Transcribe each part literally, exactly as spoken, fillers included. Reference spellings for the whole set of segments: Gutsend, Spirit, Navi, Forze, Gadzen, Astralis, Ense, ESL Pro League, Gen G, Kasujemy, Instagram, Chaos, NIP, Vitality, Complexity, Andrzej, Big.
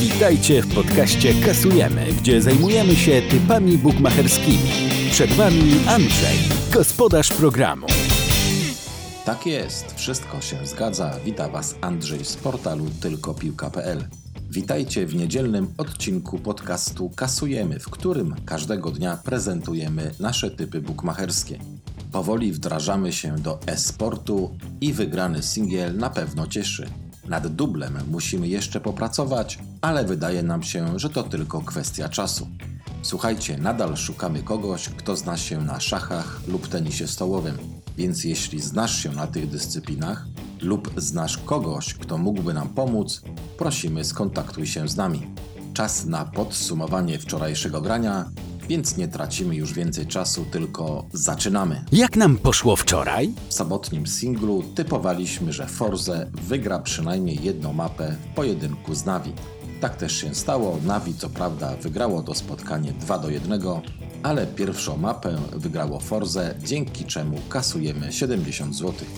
Witajcie w podcaście Kasujemy, gdzie zajmujemy się typami bukmacherskimi. Przed Wami Andrzej, gospodarz programu. Tak jest, wszystko się zgadza. Wita Was Andrzej z portalu Tylko Piłka kropka pe el. Witajcie w niedzielnym odcinku podcastu Kasujemy, w którym każdego dnia prezentujemy nasze typy bukmacherskie. Powoli wdrażamy się do e-sportu i wygrany singiel na pewno cieszy. Nad dublem musimy jeszcze popracować, ale wydaje nam się, że to tylko kwestia czasu. Słuchajcie, nadal szukamy kogoś, kto zna się na szachach lub tenisie stołowym, więc jeśli znasz się na tych dyscyplinach lub znasz kogoś, kto mógłby nam pomóc, prosimy, skontaktuj się z nami. Czas na podsumowanie wczorajszego grania, więc nie tracimy już więcej czasu, tylko zaczynamy. Jak nam poszło wczoraj? W sobotnim singlu typowaliśmy, że Forze wygra przynajmniej jedną mapę w pojedynku z Navi. Tak też się stało, Navi co prawda wygrało to spotkanie dwa do jednego, ale pierwszą mapę wygrało Forze, dzięki czemu kasujemy siedemdziesiąt złotych.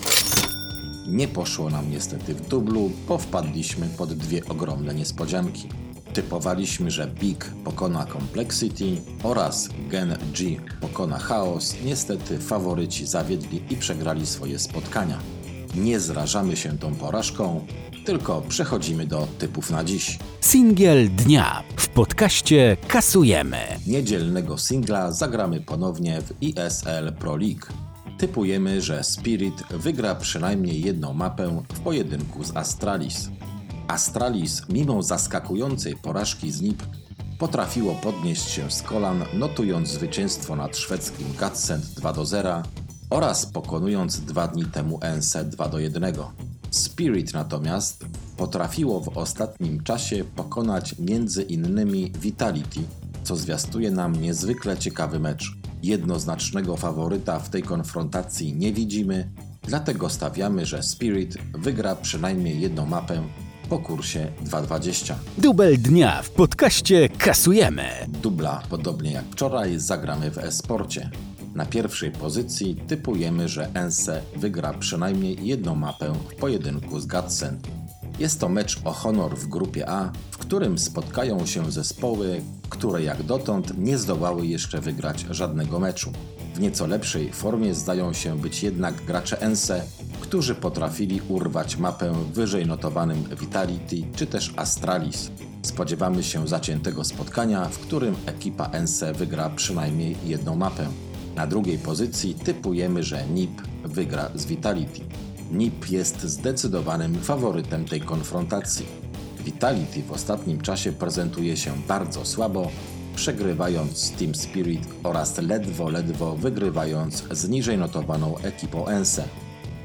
Nie poszło nam niestety w dublu, bo wpadliśmy pod dwie ogromne niespodzianki. Typowaliśmy, że Big pokona Complexity oraz Gen G pokona Chaos. Niestety faworyci zawiedli i przegrali swoje spotkania. Nie zrażamy się tą porażką, tylko przechodzimy do typów na dziś. Singiel dnia w podcaście Kasujemy. Niedzielnego singla zagramy ponownie w E S L Pro League. Typujemy, że Spirit wygra przynajmniej jedną mapę w pojedynku z Astralis. Astralis, mimo zaskakującej porażki z N I P, potrafiło podnieść się z kolan, notując zwycięstwo nad szwedzkim Gutsend dwa do zera oraz pokonując dwa dni temu Ense dwa do jednego. Spirit natomiast potrafiło w ostatnim czasie pokonać między innymi Vitality, co zwiastuje nam niezwykle ciekawy mecz. Jednoznacznego faworyta w tej konfrontacji nie widzimy, dlatego stawiamy, że Spirit wygra przynajmniej jedną mapę po kursie dwa dwadzieścia. Dubel dnia w podcaście Kasujemy. Dubla, podobnie jak wczoraj, zagramy w e-sporcie. Na pierwszej pozycji typujemy, że Ense wygra przynajmniej jedną mapę w pojedynku z Gadzen. Jest to mecz o honor w grupie A, w którym spotkają się zespoły, które jak dotąd nie zdołały jeszcze wygrać żadnego meczu. W nieco lepszej formie zdają się być jednak gracze Ense, którzy potrafili urwać mapę wyżej notowanym Vitality czy też Astralis. Spodziewamy się zaciętego spotkania, w którym ekipa Ense wygra przynajmniej jedną mapę. Na drugiej pozycji typujemy, że N I P wygra z Vitality. N I P jest zdecydowanym faworytem tej konfrontacji. Vitality w ostatnim czasie prezentuje się bardzo słabo, przegrywając z Team Spirit oraz ledwo, ledwo wygrywając z niżej notowaną ekipą Ense.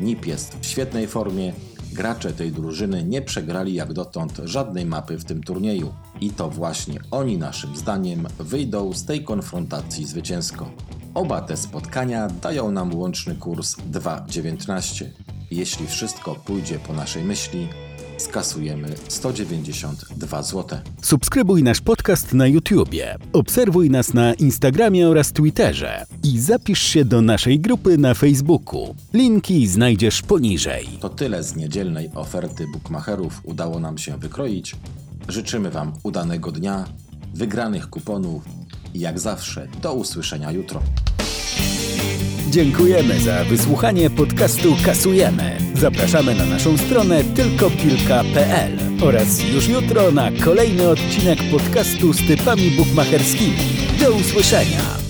N I P jest w świetnej formie, gracze tej drużyny nie przegrali jak dotąd żadnej mapy w tym turnieju i to właśnie oni naszym zdaniem wyjdą z tej konfrontacji zwycięsko. Oba te spotkania dają nam łączny kurs dwa dziewiętnaście. Jeśli wszystko pójdzie po naszej myśli, skasujemy sto dziewięćdziesiąt dwa złote. Subskrybuj nasz podcast na YouTubie, obserwuj nas na Instagramie oraz Twitterze i zapisz się do naszej grupy na Facebooku. Linki znajdziesz poniżej. To tyle z niedzielnej oferty bukmacherów udało nam się wykroić. Życzymy Wam udanego dnia, wygranych kuponów i jak zawsze do usłyszenia jutro. Dziękujemy za wysłuchanie podcastu Kasujemy. Zapraszamy na naszą stronę tylko pilka kropka pe el oraz już jutro na kolejny odcinek podcastu z typami bukmacherskimi. Do usłyszenia!